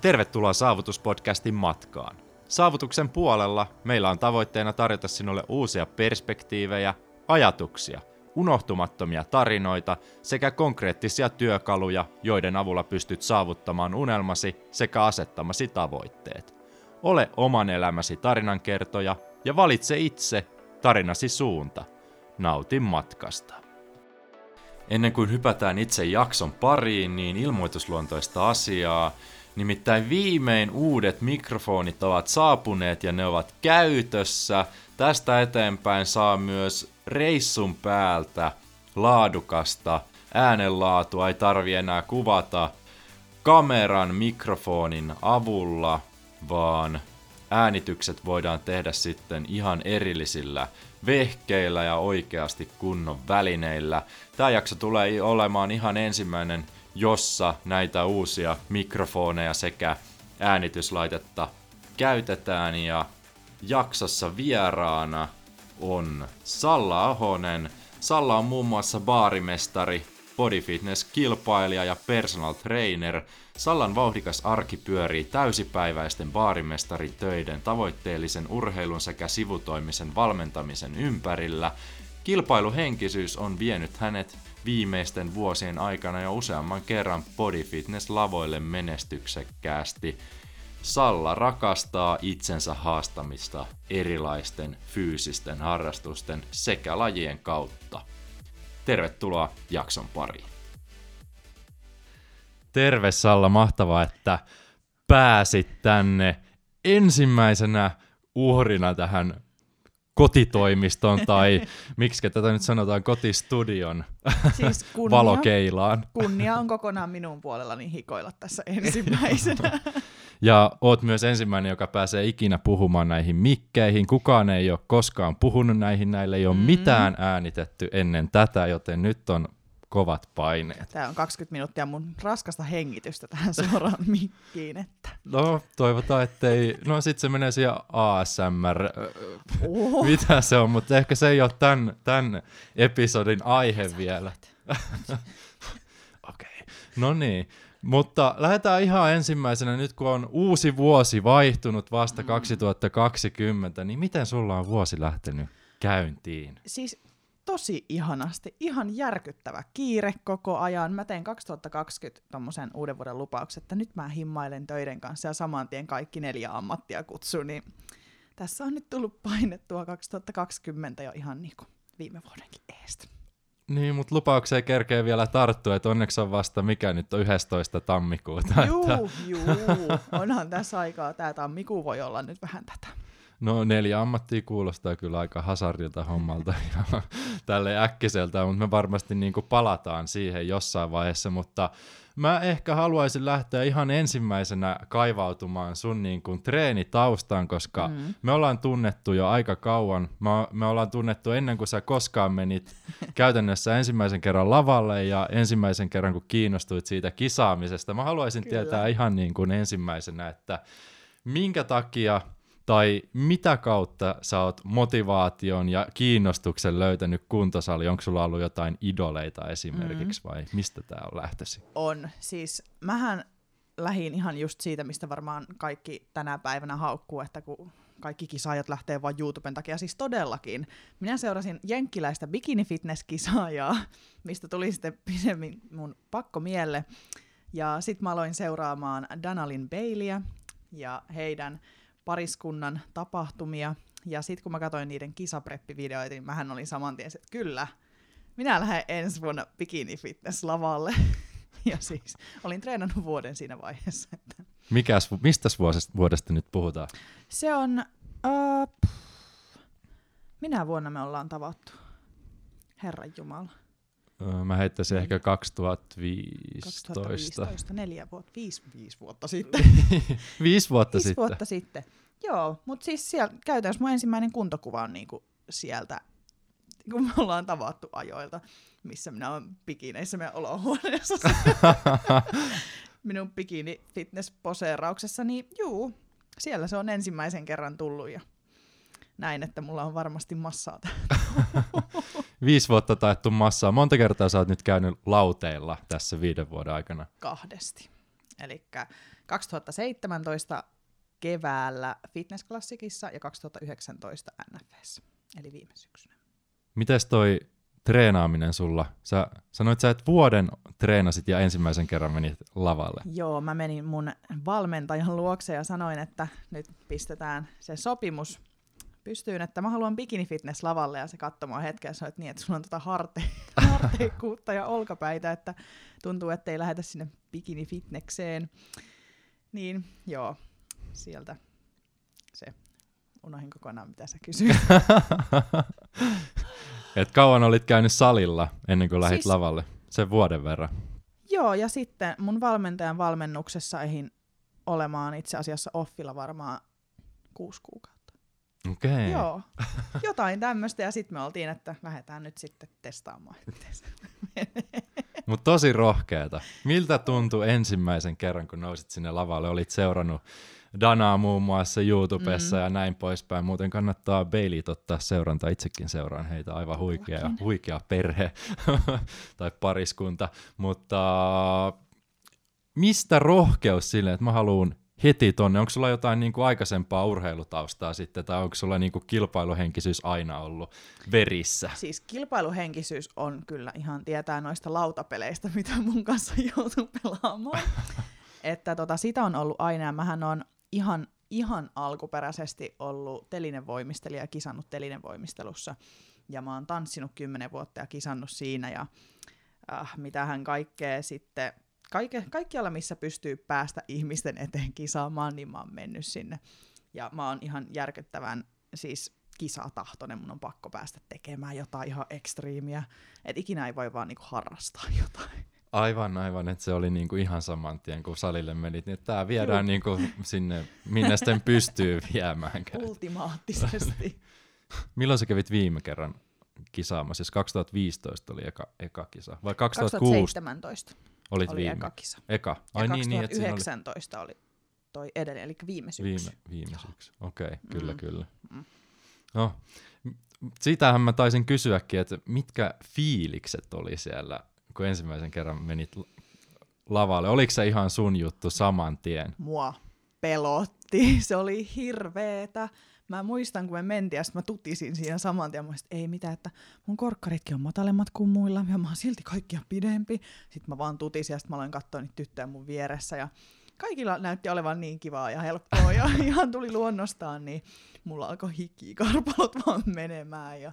Tervetuloa Saavutuspodcastin matkaan. Saavutuksen puolella meillä on tavoitteena tarjota sinulle uusia perspektiivejä, ajatuksia, unohtumattomia tarinoita sekä konkreettisia työkaluja, joiden avulla pystyt saavuttamaan unelmasi sekä asettamasi tavoitteet. Ole oman elämäsi tarinankertoja ja valitse itse tarinasi suunta. Nauti matkasta. Ennen kuin hypätään itse jakson pariin, niin ilmoitusluontoista asiaa. Nimittäin viimein uudet mikrofonit ovat saapuneet ja ne ovat käytössä. Tästä eteenpäin saa myös reissun päältä laadukasta äänenlaatua. Ei tarvi enää kuvata kameran mikrofonin avulla, vaan äänitykset voidaan tehdä sitten ihan erillisillä vehkeillä ja oikeasti kunnon välineillä. Tämä jakso tulee olemaan ihan ensimmäinen, jossa näitä uusia mikrofoneja sekä äänityslaitetta käytetään, ja jaksossa vieraana on Salla Ahonen. Salla on muun muassa baarimestari, bodyfitness-kilpailija ja personal trainer. Sallan vauhdikas arki pyörii täysipäiväisten baarimestaritöiden, tavoitteellisen urheilun sekä sivutoimisen valmentamisen ympärillä. Kilpailuhenkisyys on vienyt hänet viimeisten vuosien aikana jo useamman kerran bodyfitness-lavoille menestyksekkäästi. Salla rakastaa itsensä haastamista erilaisten fyysisten harrastusten sekä lajien kautta. Tervetuloa jakson pariin. Terve Salla, mahtavaa, että pääsit tänne ensimmäisenä uhrina tähän kotitoimiston, tai miksikä tätä nyt sanotaan, kotistudion siis valokeilaan. Kunnia on kokonaan minun puolellani hikoilla tässä ensimmäisenä. Ja oot myös ensimmäinen, joka pääsee ikinä puhumaan näihin mikkeihin. Kukaan ei ole koskaan puhunut näihin, näille ei ole mitään äänitetty ennen tätä, joten nyt on kovat paineet. Tää on 20 minuuttia mun raskasta hengitystä tähän suoraan mikkiin, että. No, toivotaan, ettei. No, sit se menee siihen ASMR. Mitä se on, mutta ehkä se ei ole tän episodin aihe vielä. Okei. No niin. Mutta lähdetään ihan ensimmäisenä, nyt kun on uusi vuosi vaihtunut vasta 2020, niin miten sulla on vuosi lähtenyt käyntiin? Siis tosi ihanasti, ihan järkyttävä kiire koko ajan. Mä teen 2020 tommosen uuden vuoden lupauksen, että nyt mä himmailen töiden kanssa ja saman tien kaikki 4 ammattia kutsuun, niin tässä on nyt tullut painettua 2020 jo ihan niinku viime vuodenkin eestä. Niin, mutta lupaukseen kerkee vielä tarttua, että onneksi on vasta, mikä nyt on 11. tammikuuta. Juu, onhan tässä aikaa. Tää tammikuu voi olla nyt vähän tätä. No, 4 ammattia kuulostaa kyllä aika hazardilta hommalta ja tälleen äkkiseltä, mutta me varmasti niinku palataan siihen jossain vaiheessa, mutta mä ehkä haluaisin lähteä ihan ensimmäisenä kaivautumaan sun niinku treenitaustaan, koska me ollaan tunnettu jo aika kauan. Me ollaan tunnettu ennen kuin sä koskaan menit käytännössä ensimmäisen kerran lavalle ja ensimmäisen kerran, kun kiinnostuit siitä kisaamisesta. Mä haluaisin tietää ihan niinku ensimmäisenä, että minkä takia tai mitä kautta sä oot motivaation ja kiinnostuksen löytänyt kuntosali? Onko sulla ollut jotain idoleita esimerkiksi vai mistä tää on lähtösi? On. Siis mähän lähdin ihan just siitä, mistä varmaan kaikki tänä päivänä haukkuu, että kun kaikki kisaajat lähtee vaan YouTuben takia. Siis todellakin. Minä seurasin jenkkiläistä bikini-fitness-kisaajaa, mistä tuli sitten pidemmin mun pakko mielle. Ja sit mä aloin seuraamaan Dana Linn Baileyä ja heidän pariskunnan tapahtumia, ja sit kun mä katsoin niiden kisapreppivideoita, niin mähän olin saman tien, että kyllä, minä lähden ensi vuonna bikini-fitness-lavalle. Ja siis olin treenannut vuoden siinä vaiheessa. Mistä vuodesta nyt puhutaan? Se on, minä vuonna me ollaan tavattu? Herranjumala. Mä heittäisin ehkä 2015. 5 vuotta sitten. 5 vuotta sitten. Joo, mutta siis siellä käytännössä mun ensimmäinen kuntokuva on niinku sieltä, kun me ollaan tavattu ajoilta, missä minä olen bikineissä meidän olohuoneessa. Minun bikini-fitness-poseerauksessa, niin juu, siellä se on ensimmäisen kerran tullut ja näin, että mulla on varmasti massaa tähän. 5 vuotta taettu massaa. Monta kertaa sä oot nyt käynyt lauteilla tässä 5 vuoden aikana? 2. Eli 2017 keväällä Fitnessklassikissa ja 2019 NFS, eli viime syksynä. Mites toi treenaaminen sulla? Sä sanoit, sä et vuoden treenasit ja ensimmäisen kerran menit lavalle. Joo, mä menin mun valmentajan luokse ja sanoin, että nyt pistetään se sopimus pystyyn, että mä haluan bikinifitness lavalle, ja se katsoi mua hetken ja sanoi, että niin, että sulla on tota harteikkuutta ja olkapäitä, että tuntuu, että ei lähetä sinne bikinifitnekseen. Niin, joo, sieltä se. Unohin kokonaan, mitä sä kysyit. Et kauan olit käynyt salilla ennen kuin lähdit lavalle, sen vuoden verran. Joo, ja sitten mun valmentajan valmennuksessa ehdin olemaan itse asiassa offilla varmaan 6 kuukautta. Okei. Okay. Joo, jotain tämmöistä, ja sitten me oltiin, että lähdetään nyt sitten testaamaan. Mutta tosi rohkeeta. Miltä tuntui ensimmäisen kerran, kun nousit sinne lavalle? Olit seurannut Danaa muun muassa YouTubessa ja näin poispäin. Muuten kannattaa Baileyt ottaa seurantaa. Itsekin seuraan heitä, aivan huikea perhe tai pariskunta. Mutta mistä rohkeus silleen, että mä haluun heti tonne? Onko sulla jotain niinku aikaisempaa urheilutaustaa sitten, tai onko sulla niinku kilpailuhenkisyys aina ollut verissä? Siis kilpailuhenkisyys on kyllä ihan, tietää noista lautapeleistä, mitä mun kanssa joutuu pelaamaan. Että sitä on ollut aina, ja mähän on ihan alkuperäisesti ollut telinevoimistelija ja kisannut telinevoimistelussa. Ja mä oon tanssinut 10 vuotta ja kisannut siinä, ja mitähän kaikkea sitten, kaikkialla missä pystyy päästä ihmisten eteen kisaamaan, niin mä oon mennyt sinne. Ja mä oon ihan järkyttävän siis kisatahtoinen, mun on pakko päästä tekemään jotain ihan ekstriimiä. Et ikinä ei voi vaan niinku harrastaa jotain. Aivan, että se oli niinku ihan saman tien, kun salille menit, niin tää viedään niinku sinne, minne sitten pystyy viemään. Ultimaattisesti. Milloin sä kävit viime kerran kisaamassa? Siis 2015 oli eka kisa, vai 2017 olit oli viime? Eka kisa. Eka? Ai, ja niin, 2019 oli toi edellinen, eli viime syksy. Viime syksy, okei, kyllä. Mm. No, siitähän mä taisin kysyäkin, että mitkä fiilikset oli siellä, kun ensimmäisen kerran menit lavalle? Oliko se ihan sun juttu saman tien? Mua pelotti. Se oli hirveetä. Mä muistan, kun me mentiin, ja mä tutisin siinä saman tien. Mä olisin, että ei mitään, että mun korkkaritkin on matalemmat kuin muilla, ja mä oon silti kaikkia pidempi. Sitten mä vaan tutisin, ja sitten mä aloin katsoa niitä tyttöjä mun vieressä, ja kaikilla näytti olevan niin kivaa ja helppoa, ja ihan tuli luonnostaan, niin mulla alkoi hikikarpalot vaan menemään, ja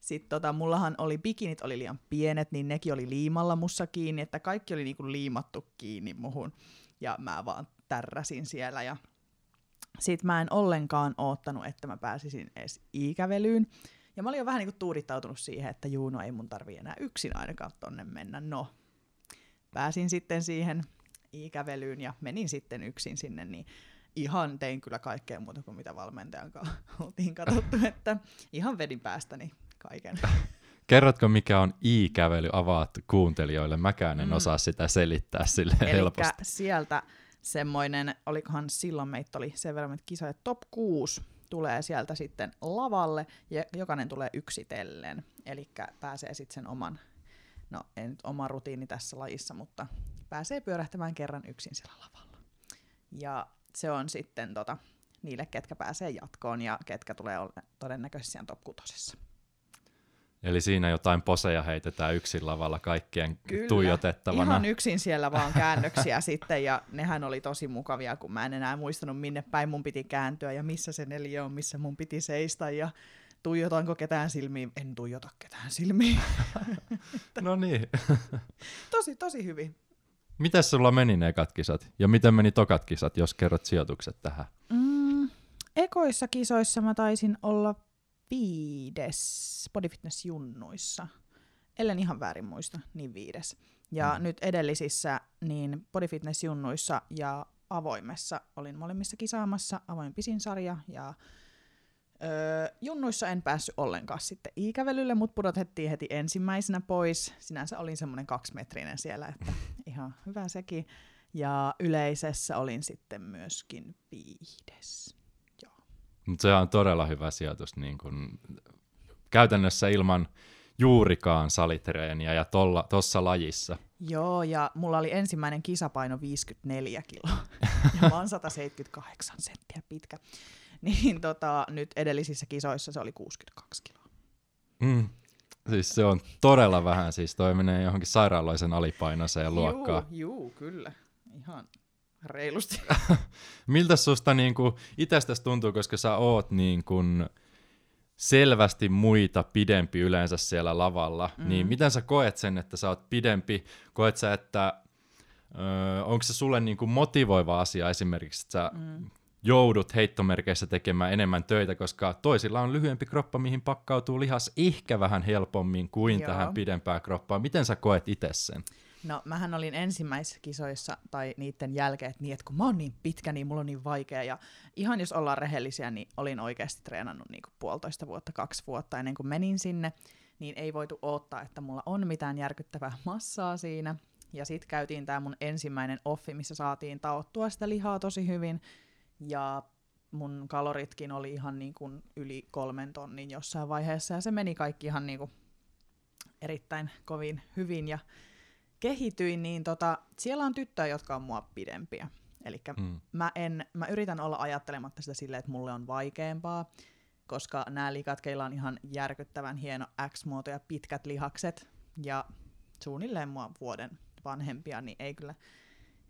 sitten mullahan oli bikinit oli liian pienet, niin nekin oli liimalla mussa kiinni, että kaikki oli niinku liimattu kiinni muhun. Ja mä vaan tärräsin siellä. Ja sit mä en ollenkaan oottanut, että mä pääsisin edes ikävelyyn. Ja mä olin jo vähän niinku tuudittautunut siihen, että no ei mun tarvii enää yksin ainakaan tonne mennä. No, pääsin sitten siihen ikävelyyn ja menin sitten yksin sinne, niin ihan tein kyllä kaikkea muuta kuin mitä valmentajan kanssa oltiin katsottu, että ihan vedin päästäni kaiken. Kerrotko, mikä on i-kävely? Avaat kuuntelijoille. Mäkään en osaa sitä selittää sille helposti. Elikkä sieltä semmoinen, olikohan silloin meitä oli sen verran, että kisoja top 6 tulee sieltä sitten lavalle, ja jokainen tulee yksitellen. Elikkä pääsee sitten sen oman, no ei nyt oma rutiini tässä lajissa, mutta pääsee pyörähtämään kerran yksin siellä lavalla. Ja se on sitten niille, ketkä pääsee jatkoon ja ketkä tulee todennäköisesti siellä top 6. Eli siinä jotain poseja heitetään yksin lavalla kaikkien tuijotettavana. Kyllä, ihan yksin siellä vaan käännöksiä sitten, ja nehän oli tosi mukavia, kun mä en enää muistanut minne päin mun piti kääntyä ja missä se neliö on, missä mun piti seistä ja tuijotanko ketään silmiin. En tuijota ketään silmiin. No niin. Tosi hyvin. Mitäs sulla meni ne ekat kisat ja miten meni tokat kisat, jos kerrot sijoitukset tähän? Ekoissa kisoissa mä taisin olla 5. bodyfitness-junnuissa, ellen ihan väärin muista, niin 5. Ja nyt edellisissä niin bodyfitness-junnuissa ja avoimessa olin molemmissa kisaamassa, avoin pisin sarja, ja junnuissa en päässyt ollenkaan sitten ikävelylle, mut pudotettiin heti ensimmäisenä pois. Sinänsä olin semmoinen 2-metrinen siellä, että ihan hyvä sekin. Ja yleisessä olin sitten myöskin 5. Mutta se on todella hyvä sijoitus, niin kun käytännössä ilman juurikaan salitreeniä ja tuossa lajissa. Joo, ja mulla oli ensimmäinen kisapaino 54 kiloa, ja mä oon 178 senttiä pitkä. Niin nyt edellisissä kisoissa se oli 62 kiloa. Mm. Siis se on todella vähän, siis toi menee johonkin sairaaloisen alipainoiseen luokkaan. Juu, kyllä. Ihan reilusti. Miltä susta niinku itsestäsi tuntuu, koska sä oot niinku selvästi muita pidempi yleensä siellä lavalla, niin miten sä koet sen, että sä oot pidempi? Koet sä, että onko se sulle niinku motivoiva asia esimerkiksi, että sä joudut heittomerkeissä tekemään enemmän töitä, koska toisilla on lyhyempi kroppa, mihin pakkautuu lihas ehkä vähän helpommin kuin tähän pidempään kroppaan. Miten sä koet itse sen? No, mähän olin ensimmäisissä kisoissa tai niiden jälkeen, että, kun mä oon niin pitkä, niin mulla on niin vaikea. Ja ihan jos ollaan rehellisiä, niin olin oikeasti treenannut niin kuin 1,5 vuotta, 2 vuotta ennen kuin menin sinne. Niin ei voitu odottaa, että mulla on mitään järkyttävää massaa siinä. Ja sit käytiin tää mun ensimmäinen offi, missä saatiin taottua sitä lihaa tosi hyvin. Ja mun kaloritkin oli ihan niin kuin yli 3 tonnin jossain vaiheessa. Ja se meni kaikki ihan niin kuin erittäin kovin hyvin. Ja kehityin, niin siellä on tyttöjä, jotka on mua pidempiä. Elikkä mä yritän olla ajattelematta sitä silleen, että mulle on vaikeampaa, koska nää likat, keillä on ihan järkyttävän hieno X-muoto ja pitkät lihakset, ja suunnilleen mua vuoden vanhempia, niin ei kyllä,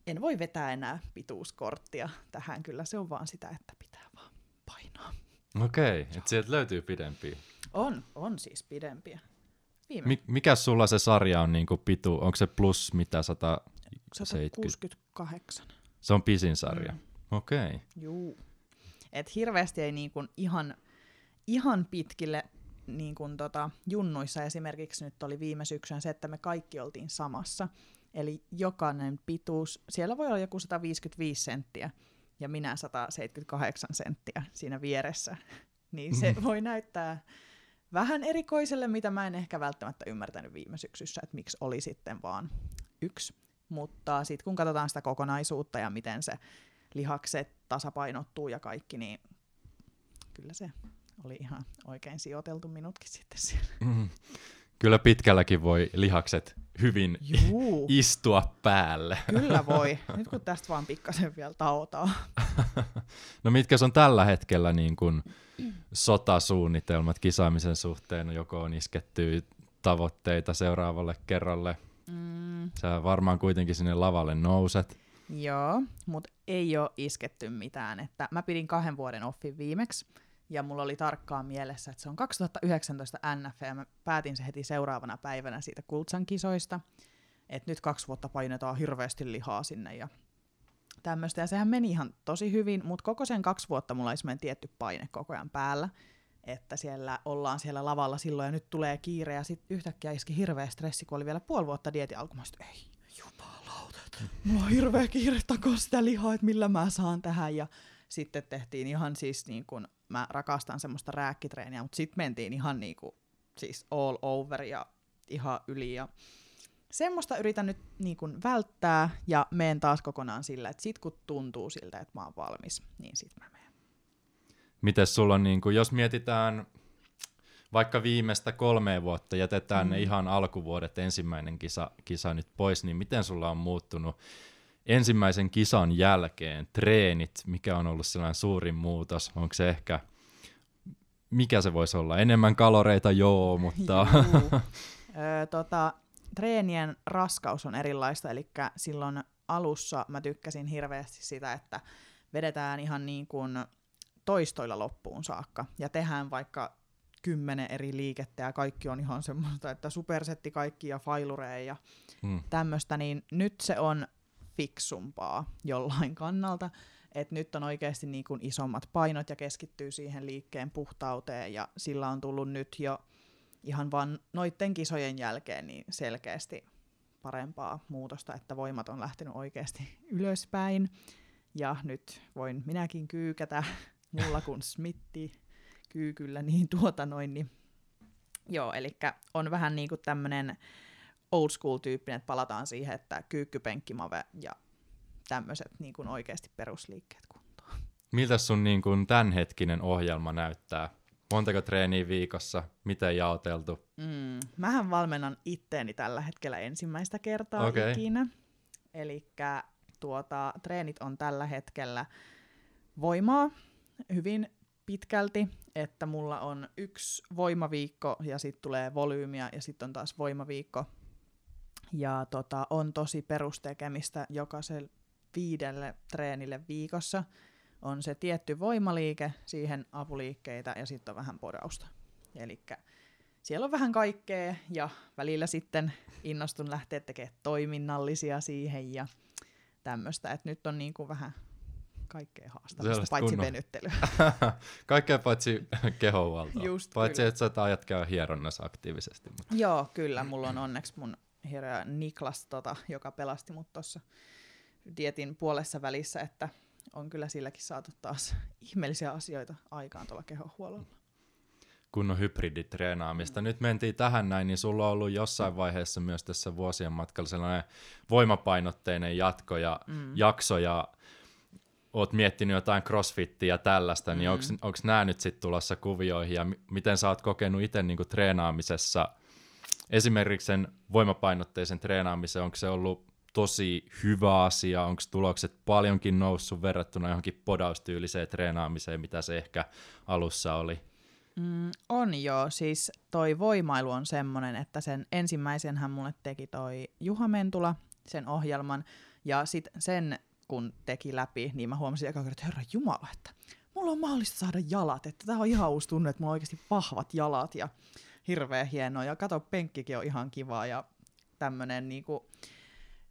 en voi vetää enää pituuskorttia tähän, kyllä se on vaan sitä, että pitää vaan painaa. Okei, että sieltä löytyy pidempiä. On siis pidempiä. Mikä sulla se sarja on niinku pitu? Onko se plus mitä 168? Se on pisin sarja. Okei. Juu. Et hirveästi ei niinku ihan pitkille niinku junnuissa esimerkiksi nyt oli viime syksynä se, että me kaikki oltiin samassa. Eli jokainen pituus, siellä voi olla joku 155 senttiä ja minä 178 senttiä siinä vieressä. Niin se voi näyttää vähän erikoiselle, mitä mä en ehkä välttämättä ymmärtänyt viime syksyssä, että miksi oli sitten vaan yksi. Mutta sitten kun katsotaan sitä kokonaisuutta ja miten se lihakset tasapainottuu ja kaikki, niin kyllä se oli ihan oikein sijoiteltu minutkin sitten siellä. Kyllä pitkälläkin voi lihakset hyvin istua päälle. Kyllä voi, nyt kun tästä vaan pikkasen vielä taotaan. No mitkä on tällä hetkellä niin kun sotasuunnitelmat kisaamisen suhteen? Joko on isketty tavoitteita seuraavalle kerralle? Sä varmaan kuitenkin sinne lavalle nouset. Joo, mutta ei ole isketty mitään. Että mä pidin 2 vuoden offin viimeksi. Ja mulla oli tarkkaan mielessä, että se on 2019 NFS, ja mä päätin se heti seuraavana päivänä siitä Kultsan kisoista, että nyt 2 vuotta painetaan hirveästi lihaa sinne ja tämmöistä. Ja sehän meni ihan tosi hyvin, mutta koko sen 2 vuotta mulla oli semmoinen tietty paine koko ajan päällä, että siellä ollaan siellä lavalla silloin ja nyt tulee kiire, ja sitten yhtäkkiä iski hirveä stressi, kun oli vielä 5 vuotta dietin alkuun, ei jumalauta, mulla on hirveä kiire takoa sitä lihaa, että millä mä saan tähän, ja sitten tehtiin ihan siis niin kuin, mä rakastan semmoista rääkkitreeniä, mutta sitten mentiin ihan niinku siis all over ja ihan yli. Ja semmoista yritän nyt niinku välttää ja menen taas kokonaan sillä, että sit kun tuntuu siltä, että mä oon valmis, niin sit mä menen. Mites sulla on, niinku, jos mietitään vaikka viimeistä 3 vuotta, jätetään ne ihan alkuvuodet ensimmäinen kisa nyt pois, niin miten sulla on muuttunut ensimmäisen kisan jälkeen treenit, mikä on ollut sellainen suurin muutos, onko se ehkä, mikä se voisi olla, enemmän kaloreita, joo, mutta treenien raskaus on erilaista, eli silloin alussa mä tykkäsin hirveästi sitä, että vedetään ihan niin kuin toistoilla loppuun saakka, ja tehdään vaikka 10 eri liikettä ja kaikki on ihan semmoista, että supersetti kaikki ja failureja ja tämmöistä, niin nyt se on fiksumpaa jollain kannalta, että nyt on oikeasti niin kuin isommat painot ja keskittyy siihen liikkeen puhtauteen ja sillä on tullut nyt jo ihan vaan noitten kisojen jälkeen niin selkeästi parempaa muutosta, että voimat on lähtenyt oikeasti ylöspäin ja nyt voin minäkin kyykätä mulla kun smitti kyykyllä niin niin joo, elikkä on vähän niinku tämmönen old school-tyyppinen, että palataan siihen, että kyykkypenkkimave ja tämmöiset niin kuin oikeasti perusliikkeet kuntoon. Miltä sun niin kuin tämänhetkinen ohjelma näyttää? montako treeniä viikossa, miten jaoteltu? Mähän valmennan itteeni tällä hetkellä ensimmäistä kertaa ikinä. Elikkä treenit on tällä hetkellä voimaa hyvin pitkälti, että mulla on yksi voimaviikko ja sitten tulee volyymiä ja sitten on taas voimaviikko. Ja on tosi perustekemistä jokaiselle 5 treenille viikossa. On se tietty voimaliike, siihen apuliikkeitä ja sitten on vähän podausta. Elikkä siellä on vähän kaikkea ja välillä sitten innostun lähteä tekemään toiminnallisia siihen ja tämmöistä. Että nyt on niinku vähän kaikkea haastavasta, paitsi venyttelyä. Kaikkea paitsi kehohuoltoa. Paitsi, että sä ajat käy hieronnassa aktiivisesti. Mutta. Joo, kyllä. Mulla on onneksi mun hieroja Niklas, joka pelasti mut tuossa dietin puolessa välissä, että on kyllä silläkin saatu taas ihmeellisiä asioita aikaan tuolla kehohuollolla. Kunnon hybriditreenaamista. Nyt mentiin tähän näin, niin sulla on ollut jossain vaiheessa myös tässä vuosien matkalla sellainen voimapainotteinen jatko ja jakso, ja oot miettinyt jotain crossfittiä ja tällaista, niin onko nämä nyt sitten tulossa kuvioihin, ja miten sä oot kokenut itse niinku treenaamisessa, esimerkiksi sen voimapainotteisen treenaamisen, onko se ollut tosi hyvä asia, onko tulokset paljonkin noussut verrattuna johonkin podaustyyliseen treenaamiseen, mitä se ehkä alussa oli? On joo, siis toi voimailu on semmoinen, että sen ensimmäisenhän mulle teki toi Juha Mentula, sen ohjelman, ja sit sen kun teki läpi, niin mä huomasin ekaan kerran, että herra jumala, että mulla on mahdollista saada jalat, että tää on ihan uusi tunne, että mulla on oikeasti vahvat jalat ja hirveä hienoa, ja kato penkkikin on ihan kivaa ja tämmönen niinku.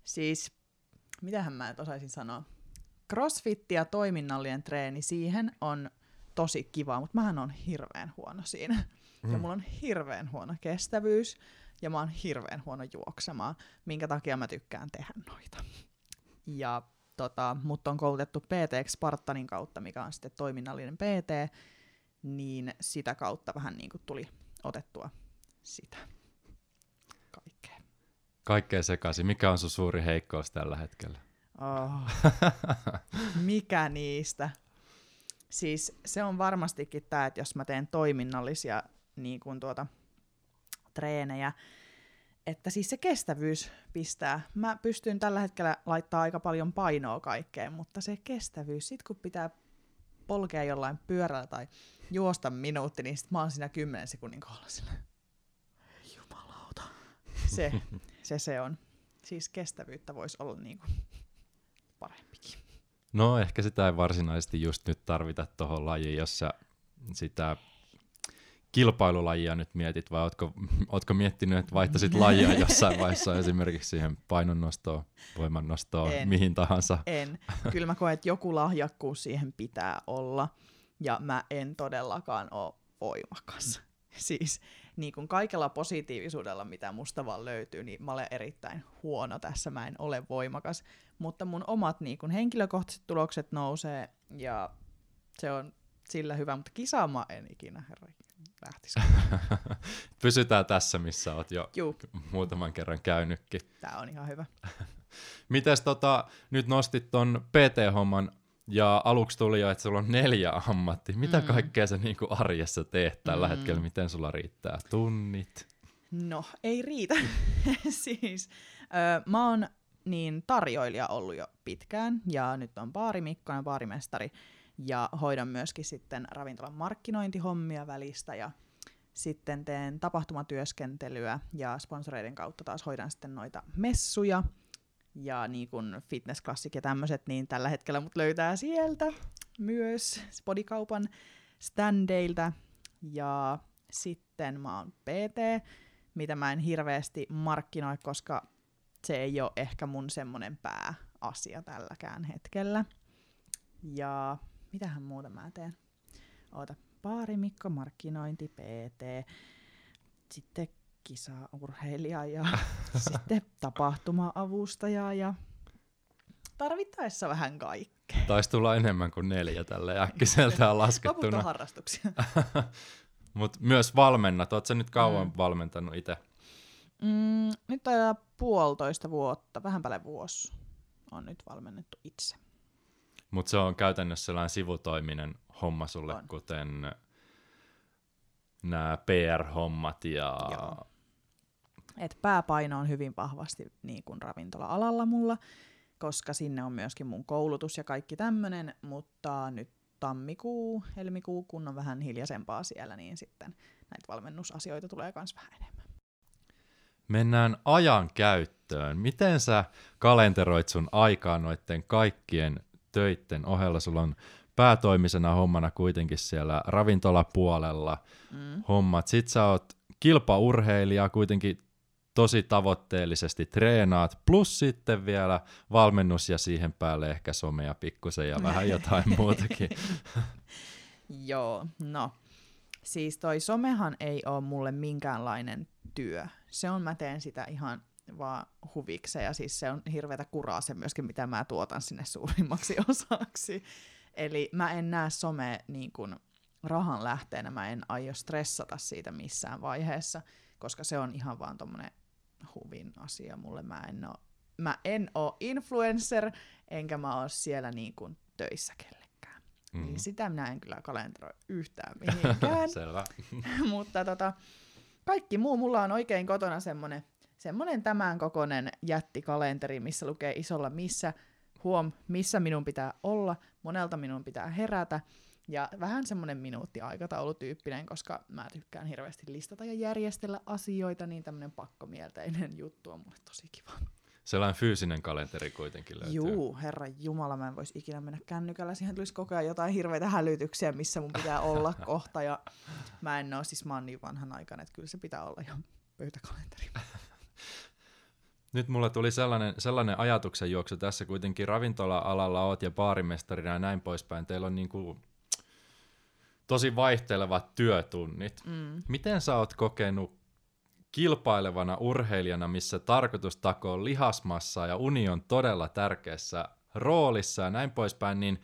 Siis, mitähän mä nyt osaisin sanoa, crossfit ja toiminnallinen treeni siihen on tosi kivaa, mutta mähän on hirveän huono siinä. Ja mulla on hirveän huono kestävyys ja mä oon hirveän huono juoksemaan, minkä takia mä tykkään tehdä noita. Ja mut on koulutettu PTX Spartanin kautta, mikä on sitten toiminnallinen PT, niin sitä kautta vähän niin kuin tuli otettua sitä kaikkea. Kaikkea sekaisin. Mikä on sun suuri heikkous tällä hetkellä? Mikä niistä? Siis se on varmastikin tää, että jos mä teen toiminnallisia niin kun treenejä, että siis se kestävyys pistää. Mä pystyn tällä hetkellä laittaa aika paljon painoa kaikkeen, mutta se kestävyys, sit kun pitää polkea jollain pyörällä tai juosta minuutti, niin sit mä oon siinä 10 sekunnin kohdalla sillä. Jumalauta. Se on. Siis kestävyyttä voisi olla niinku parempikin. No ehkä sitä ei varsinaisesti just nyt tarvita tohon lajiin, jos sä sitä kilpailulajia nyt mietit, vai ootko miettinyt, että vaihtasit lajia jossain vaiheessa esimerkiksi siihen painonnostoon, voimannostoon, mihin tahansa? En. Kyllä mä koen, että joku lahjakkuus siihen pitää olla, ja mä en todellakaan ole voimakas. Siis niin kuin kaikella positiivisuudella, mitä musta vaan löytyy, niin mä olen erittäin huono tässä, mä en ole voimakas, mutta mun omat niin kuin henkilökohtaiset tulokset nousee ja se on sillä hyvä, mutta kisaamaan en ikinä lähtisi. Pysytään tässä, missä oot jo muutaman kerran käynytkin. Tää on ihan hyvä. Mites nyt nostit ton PT-homman? Ja aluksi tuli jo, että sulla on 4 ammattia. Mitä kaikkea sä niinku arjessa teet tällä hetkellä? Miten sulla riittää tunnit? No, ei riitä. Siis, mä oon niin tarjoilija ollut jo pitkään, ja nyt on baarimikkoinen, baarimestari, ja hoidan myöskin sitten ravintolan markkinointihommia välistä, ja sitten teen tapahtumatyöskentelyä, ja sponsoreiden kautta taas hoidan sitten noita messuja, ja niin kun Fitnessklassik ja tämmöiset, niin tällä hetkellä mut löytää sieltä myös bodykaupan standeilta. Ja sitten mä oon PT, mitä mä en hirveästi markkinoi, koska se ei ole ehkä mun semmonen pääasia tälläkään hetkellä. Ja mitähän muuta mä teen? Oota, baarimikko, markkinointi, PT, sitten kisaurheilija ja sitten tapahtuma-avustajaa ja tarvittaessa vähän kaikkea. Taisi tulla enemmän kuin 4 tälle äkkiseltään laskettuna. Lopulta harrastuksia. Mutta myös valmennat. Oletko sä nyt kauan valmentanut itse? Nyt taitaa 1,5 vuotta, vähän päälle vuosi on nyt valmennettu itse. Mutta se on käytännössä sellainen sivutoiminen homma sulle, kuten nämä PR-hommat ja... Joo. Et pääpaino on hyvin vahvasti niin kuin ravintola-alalla mulla, koska sinne on myöskin mun koulutus ja kaikki tämmönen, mutta nyt tammikuu, helmikuu, kun on vähän hiljaisempaa siellä, niin sitten näitä valmennusasioita tulee myös vähän enemmän. Mennään ajan käyttöön. Miten sä kalenteroit sun aikaa noitten kaikkien töitten ohella? Sulla on päätoimisena hommana kuitenkin siellä ravintolapuolella hommat. Sit sä oot kilpaurheilija, kuitenkin tosi tavoitteellisesti treenaat, plus sitten vielä valmennus ja siihen päälle ehkä somea pikkusen ja vähän jotain muutakin. Joo, no. Siis toi somehan ei ole mulle minkäänlainen työ. Se on, mä teen sitä ihan vaan huvikseen ja siis se on hirveätä kuraa se myöskin, mitä mä tuotan sinne suurimmaksi osaksi. Eli mä en näe somea niin kuin rahan lähteenä, mä en aio stressata siitä missään vaiheessa, koska se on ihan vaan tommonen huvin asia mulle. Mä en oo influencer, enkä mä oo siellä niin kuin töissä kellekään. Mm-hmm. Niin sitä minä en kyllä kalenteroi yhtään mihinkään. Selvä. Mutta kaikki muu, mulla on oikein kotona semmonen tämän kokoinen jättikalenteri, missä lukee isolla missä minun pitää olla, monelta minun pitää herätä. Ja vähän semmoinen minuuttiaikataulutyyppinen, koska mä tykkään hirveästi listata ja järjestellä asioita, niin tämmönen pakkomielteinen juttu on mulle tosi kiva. Sellainen fyysinen kalenteri kuitenkin löytyy. Juu, herran jumala, mä en vois ikinä mennä kännykällä, siihen tulisi koko ajan jotain hirveitä hälytyksiä, missä mun pitää olla kohta, ja mä oon niin vanhanaikainen, että kyllä se pitää olla ihan pöytäkalenteri. Nyt mulla tuli sellainen ajatuksen juoksu tässä, kuitenkin ravintola-alalla oot ja baarimestarina ja näin poispäin, teillä on niinku tosi vaihtelevat työtunnit. Mm. Miten sä oot kokenut kilpailevana urheilijana, missä tarkoitustako on lihasmassaa ja uni on todella tärkeässä roolissa ja näin poispäin, niin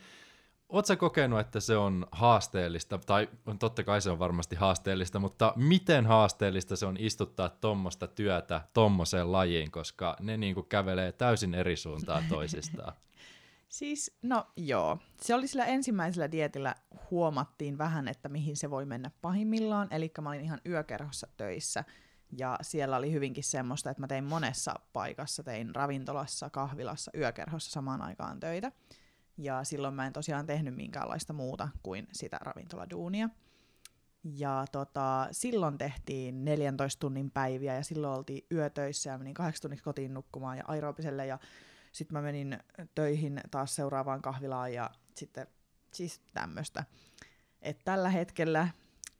oot sä kokenut, että se on haasteellista, tai totta kai se on varmasti haasteellista, mutta miten haasteellista se on istuttaa tommoista työtä tommoseen lajiin, koska ne niinku kävelee täysin eri suuntaan toisistaan? Siis, no joo. Se oli sillä ensimmäisellä dietillä huomattiin vähän, että mihin se voi mennä pahimmillaan. Elikkä mä olin ihan yökerhossa töissä ja siellä oli hyvinkin semmoista, että mä tein monessa paikassa, tein ravintolassa, kahvilassa, yökerhossa samaan aikaan töitä. Ja silloin mä en tosiaan tehnyt minkäänlaista muuta kuin sitä ravintoladuunia. Ja silloin tehtiin 14 tunnin päiviä ja silloin oltiin yötöissä ja menin 8 tunniksi kotiin nukkumaan ja aerobiselle ja sitten mä menin töihin taas seuraavaan kahvilaan ja sitten siis tämmöistä. Et tällä hetkellä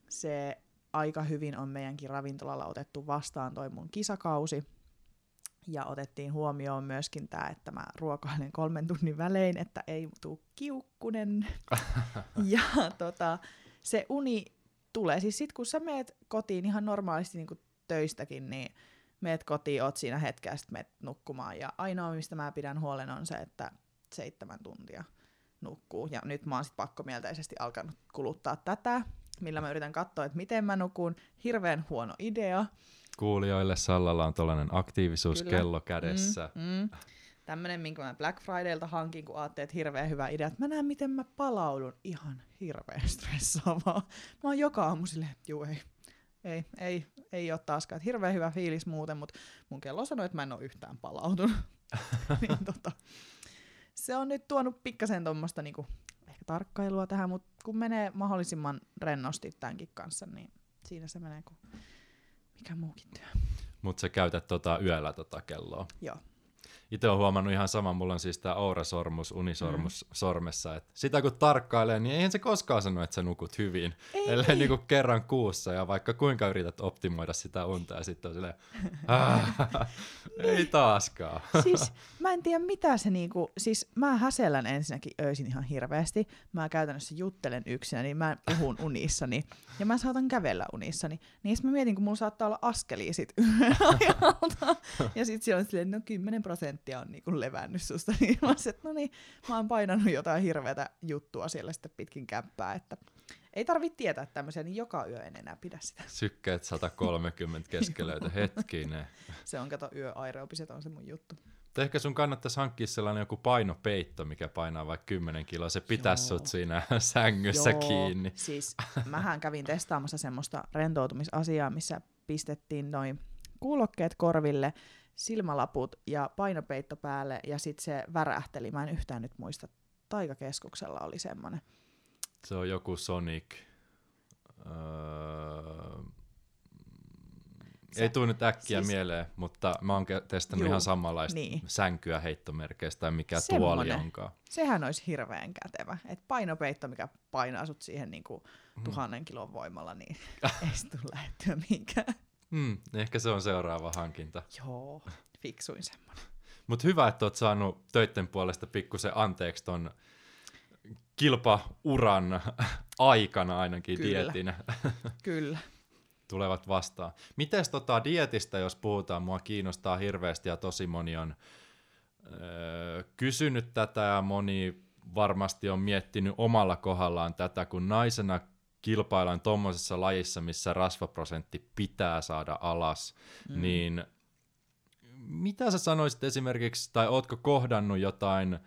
se aika hyvin on meidänkin ravintolalla otettu vastaan toi mun kisakausi. Ja otettiin huomioon myöskin tää, että mä ruokailen 3 tunnin välein, että ei tuu kiukkunen. Ja se uni tulee. Siis sit kun sä meet kotiin ihan normaalisti niin kuin töistäkin, niin meet kotiin, oot siinä hetkeä, sitten meet nukkumaan. Ja ainoa, mistä mä pidän huolen, on se, että 7 tuntia nukkuu. Ja nyt mä oon sit pakkomielteisesti alkanut kuluttaa tätä, millä mä yritän katsoa, että miten mä nukun. Hirveän huono idea. Kuulijoille Sallalla on tollainen aktiivisuuskello kädessä. Tämmönen, minkä mä Black Fridaylta hankin, kun ajattelin, että hirveän hyvä idea. Että mä näen, miten mä palaudun. Ihan hirveän stressaavaa. Mä oon joka aamu silleen, että juu ei ole taaskaan. Hirveän hyvä fiilis muuten, mutta mun kello sanoi, että mä en ole yhtään palautunut. Niin, se on nyt tuonut pikkasen tuommoista niinku, ehkä tarkkailua tähän, mutta kun menee mahdollisimman rennosti tämänkin kanssa, niin siinä se menee kuin mikä muukin työ. Mutta sä käytät yöllä kelloa. Joo. Itse olen huomannut ihan saman, mulla on siis tämä ourasormus, unisormus sormessa, että sitä kun tarkkailee, niin eihän se koskaan sano, että sä nukut hyvin, ellei niinku kerran kuussa, ja vaikka kuinka yrität optimoida sitä unta, ja sitten on silleen, ei taaskaan. Siis mä en tiedä mitä se niinku, siis mä häsellän ensinnäkin öisin ihan hirveästi, mä käytännössä juttelen yksinä, niin mä puhun unissani, ja mä saatan kävellä unissani, niin sit mä mietin, kun mulla saattaa olla askelia sit ajalta, ja sit siellä on silleen, no 10% on niinku levännyt susta, niin mä olisin, että noniin, mä oon painanut jotain hirveätä juttua siellä sitten pitkin kämppää, että ei tarvitse tietää tämmöisiä, niin joka yö en enää pidä sitä. Sykkeet 130 keskelöitä, hetkinen. Se on, kato, yöaerobiset on se mun juttu. Ehkä sun kannattaisi hankkia sellainen joku painopeitto, mikä painaa vaikka 10 kiloa, se pitäisi sut siinä sängyssä kiinni. Siis mähän kävin testaamassa semmoista rentoutumisasiaa, missä pistettiin noin kuulokkeet korville, silmälaput ja painopeitto päälle ja sit se värähteli. Mä en yhtään nyt muista, Taikakeskuksella oli semmonen. Se on joku Sonic. Ei tule nyt äkkiä siis mieleen, mutta mä oon testannut ihan samanlaista sänkyä heittomerkeistä tai mikä tuoli onkaan. Sehän olisi hirveän kätevä. Et painopeitto, mikä painaa sut siihen niinku 1000 kilon voimalla, niin ei sit tule lähettyä mihinkään. Ehkä se on seuraava hankinta. Joo, fiksuin semmoinen. Mut hyvä, että oot saanut töitten puolesta pikkusen anteeksi ton kilpauran aikana ainakin dietin. Kyllä. Tulevat vastaan. Mites dietistä, jos puhutaan, mua kiinnostaa hirveästi ja tosi moni on kysynyt tätä ja moni varmasti on miettinyt omalla kohdallaan tätä, kun naisena kilpaillaan tommosessa lajissa, missä rasvaprosentti pitää saada alas, niin mitä sä sanoisit esimerkiksi, tai ootko kohdannut jotain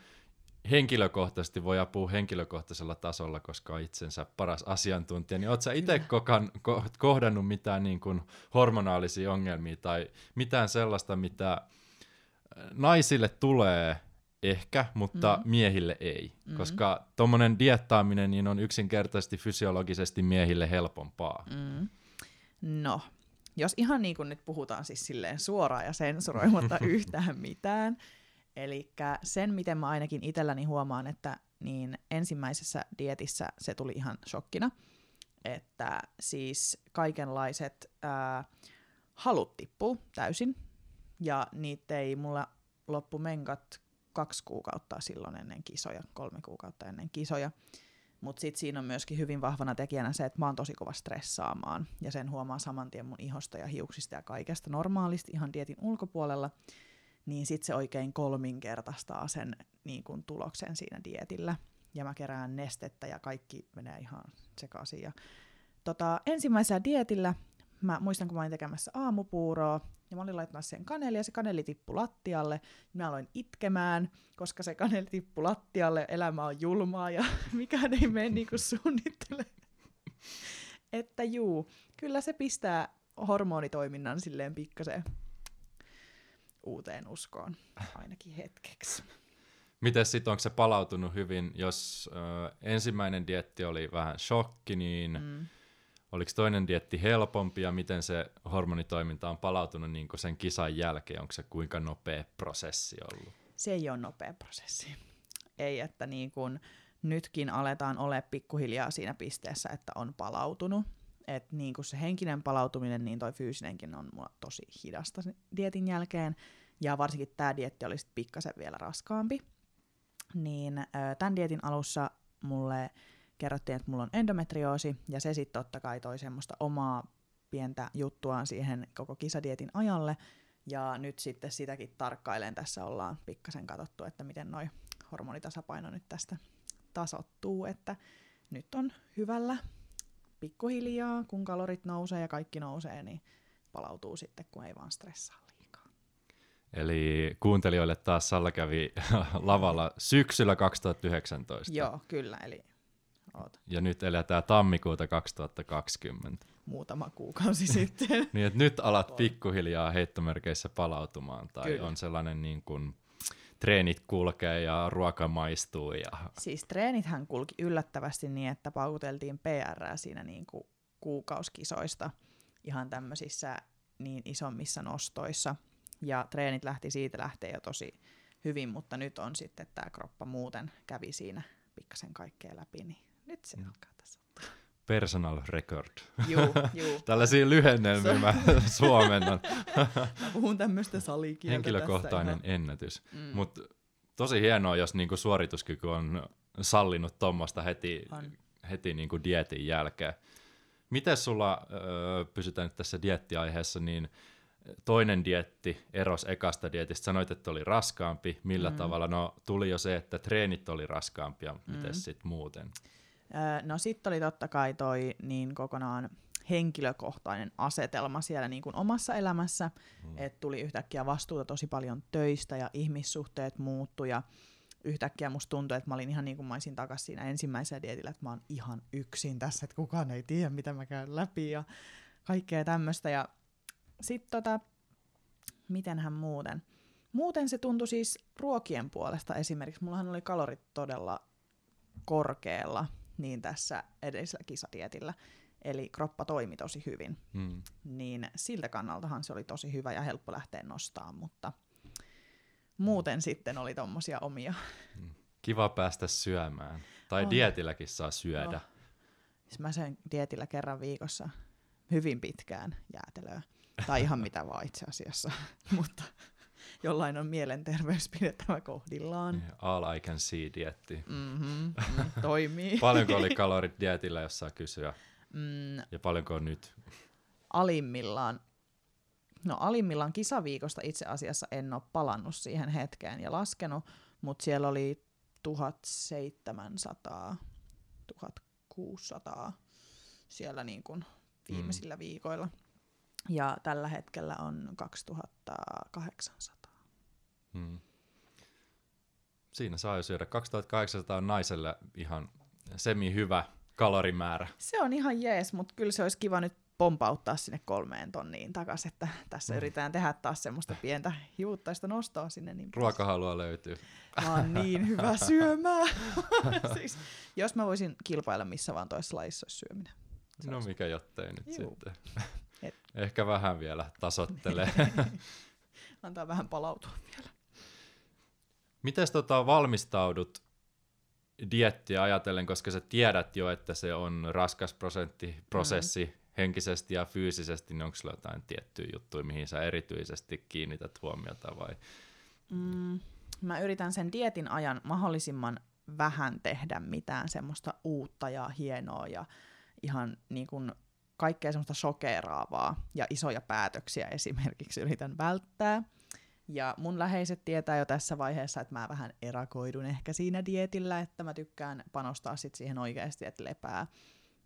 henkilökohtaisesti, voi apua henkilökohtaisella tasolla, koska on itsensä paras asiantuntija, niin ootko sä itse kohdannut mitään niin kuin hormonaalisia ongelmia tai mitään sellaista, mitä naisille tulee ehkä, mutta miehille ei, koska tommonen diettaaminen niin on yksinkertaisesti fysiologisesti miehille helpompaa. No, jos ihan niin kuin nyt puhutaan siis silleen suoraan ja sensuroimatta yhtään mitään, elikkä sen, miten mä ainakin itselläni huomaan, että niin ensimmäisessä dietissä se tuli ihan shokkina, että siis kaikenlaiset halut tippuu täysin, ja niitä ei mulla loppu menkat 2 kuukautta silloin ennen kisoja, 3 kuukautta ennen kisoja, mutta sitten siinä on myöskin hyvin vahvana tekijänä se, että mä oon tosi kova stressaamaan, ja sen huomaa saman tien mun ihosta ja hiuksista ja kaikesta normaalisti ihan dietin ulkopuolella, niin sitten se oikein kolminkertaistaa sen niin kun, tuloksen siinä dietillä. Ja mä kerään nestettä ja kaikki menee ihan sekaisin. Ja, ensimmäisellä dietillä, mä muistan kun mä olin tekemässä aamupuuroa, ja mä olin laittanut sen kaneli, ja se kaneli tippui lattialle. Mä aloin itkemään, koska se kaneli tippui lattialle, elämä on julmaa, ja mikään ei mene niin kuin suunnittele. Että kyllä se pistää hormonitoiminnan silleen pikkasen uuteen uskoon, ainakin hetkeksi. Mites sit, onko se palautunut hyvin, jos ensimmäinen dietti oli vähän shokki, niin oliko toinen dietti helpompi ja miten se hormonitoiminta on palautunut niin kuin sen kisan jälkeen? Onko se kuinka nopea prosessi ollut? Se ei ole nopea prosessi. Ei, että niin kun nytkin aletaan olemaan pikkuhiljaa siinä pisteessä, että on palautunut. Että niin kun se henkinen palautuminen, niin toi fyysinenkin on mulla tosi hidasta dietin jälkeen. Ja varsinkin tää dietti oli sit pikkasen vielä raskaampi. Niin tän dietin alussa mulle kerrottiin, että mulla on endometrioosi. Ja se sit totta kai toi semmoista omaa pientä juttuaan siihen koko kisadietin ajalle. Ja nyt sitten sitäkin tarkkailen. Tässä ollaan pikkasen katsottu, että miten noi hormonitasapaino nyt tästä tasoittuu. Että nyt on hyvällä. Pikkuhiljaa, kun kalorit nousee ja kaikki nousee, niin palautuu sitten, kun ei vaan stressaa liikaa. Eli kuuntelijoille taas Salla kävi lavalla syksyllä 2019. Joo, kyllä. Eli ja nyt eletään tammikuuta 2020. Muutama kuukausi sitten. Niin, että nyt alat pikkuhiljaa heittomerkeissä palautumaan, tai kyllä on sellainen niin kuin treenit kulkee ja ruoka maistuu. Ja siis treenithän kulki yllättävästi niin, että paukuteltiin PR:ää siinä niin kuin kuukausikisoista ihan tämmöisissä niin isommissa nostoissa. Ja treenit lähtee jo tosi hyvin, mutta nyt on sitten tämä kroppa muuten kävi siinä pikkasen kaikkea läpi, niin nyt se alkaa tasoittua. Personal record. Juu. Tällaisia lyhennelmiä mä suomennan. Mä puhun tämmöistä salikieltä. Henkilökohtainen ennätys. Mutta tosi hienoa, jos niinku suorituskyky on sallinut tuommoista heti niinku dietin jälkeen. Miten sulla, pysytään nyt tässä diettiaiheessa, niin toinen dietti erosi ekasta dietistä. Sanoit, että oli raskaampi. Millä tavalla? No tuli jo se, että treenit oli raskaampia. Miten sitten muuten? No sitten oli totta kai toi niin kokonaan henkilökohtainen asetelma siellä niin kuin omassa elämässä, että tuli yhtäkkiä vastuuta tosi paljon töistä ja ihmissuhteet muuttui ja yhtäkkiä musta tuntui, että mä olin ihan niin kuin mä olisin takas siinä ensimmäisellä dietillä, että mä oon ihan yksin tässä, että kukaan ei tiedä mitä mä käyn läpi ja kaikkea tämmöistä ja sit mitenhän muuten? Muuten se tuntui siis ruokien puolesta esimerkiksi, mullahan oli kalorit todella korkealla niin tässä edellisellä kisadietillä, eli kroppa toimi tosi hyvin, niin siltä kannaltahan se oli tosi hyvä ja helppo lähteä nostamaan, mutta muuten sitten oli tommosia omia. Kiva päästä syömään, tai dietilläkin saa syödä. Siis mä söin dietillä kerran viikossa hyvin pitkään jäätelöä, tai ihan mitä vaan itse asiassa, mutta jollain on mielenterveys pidettävä kohdillaan. All I can see -dietti. Toimii. Paljonko oli kalorit dietillä, jos saa kysyä? Ja paljonko on nyt? Alimmillaan kisaviikosta itse asiassa en ole palannut siihen hetkeen ja laskenut, mutta siellä oli 1700, 1600 siellä niin kuin viimeisillä viikoilla. Ja tällä hetkellä on 2800. Siinä saa jo syödä. 2800 on naiselle ihan semi-hyvä kalorimäärä. Se on ihan jees, mutta kyllä se olisi kiva nyt pompauttaa sinne 3 tonniin takaisin, että tässä yritetään tehdä taas semmoista pientä hivuttaista nostoa sinne. Niin ruokahalua löytyy. Mä oon niin hyvä syömään. Siis, jos mä voisin kilpailla missä vaan toisessa lajissa olisi syöminen. Se no olisi... mikä jottei nyt sitten. Ehkä vähän vielä tasottelee. Antaa vähän palautua vielä. Mites valmistaudut dieettiä ajatellen, koska sä tiedät jo, että se on raskas prosessi henkisesti ja fyysisesti, niin onko sulla jotain tiettyjä juttuja, mihin sä erityisesti kiinnität huomiota vai? Mä yritän sen dietin ajan mahdollisimman vähän tehdä mitään semmoista uutta ja hienoa ja ihan niin kuin kaikkea semmoista shokeeraavaa ja isoja päätöksiä esimerkiksi yritän välttää. Ja mun läheiset tietää jo tässä vaiheessa, että mä vähän erakoidun ehkä siinä dietillä, että mä tykkään panostaa sit siihen oikeasti, että lepää